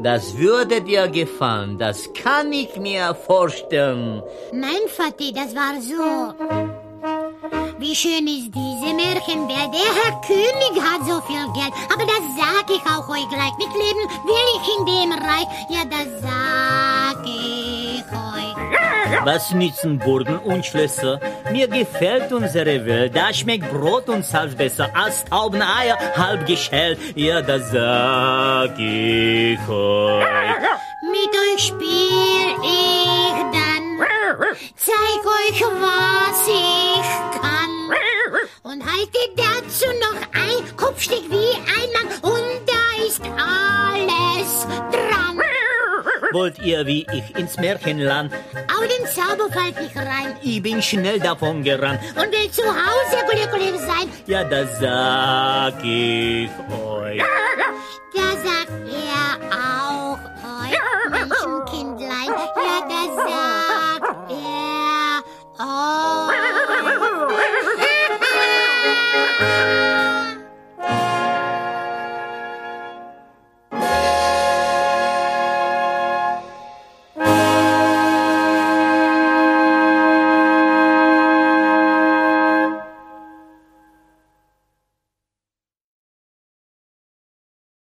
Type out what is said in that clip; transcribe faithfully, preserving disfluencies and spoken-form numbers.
Das würde dir gefallen, das kann ich mir vorstellen. Nein, Fatih, das war so. Wie schön ist diese Märchenwelt. Der Herr König hat so viel Geld. Aber das sag ich auch euch gleich. Nicht leben will ich in dem Reich. Ja, das sag ich euch. Was nützen Burgen und Schlösser? Mir gefällt unsere Welt. Da schmeckt Brot und Salz besser als Taubeneier halb geschält. Ja, das sag ich euch. Mit euch spiel ich dann. Zeig euch, was ich kann. Und halte dazu noch ein Kopfstück wie ein Mann. Und da ist alles dran. Wollt ihr wie ich ins Märchenland? Auf den Zauber fall ich rein. Ich bin schnell davon gerannt. Und will zu Hause Gulligulim sein. Ja, das sag ich euch. Da sagt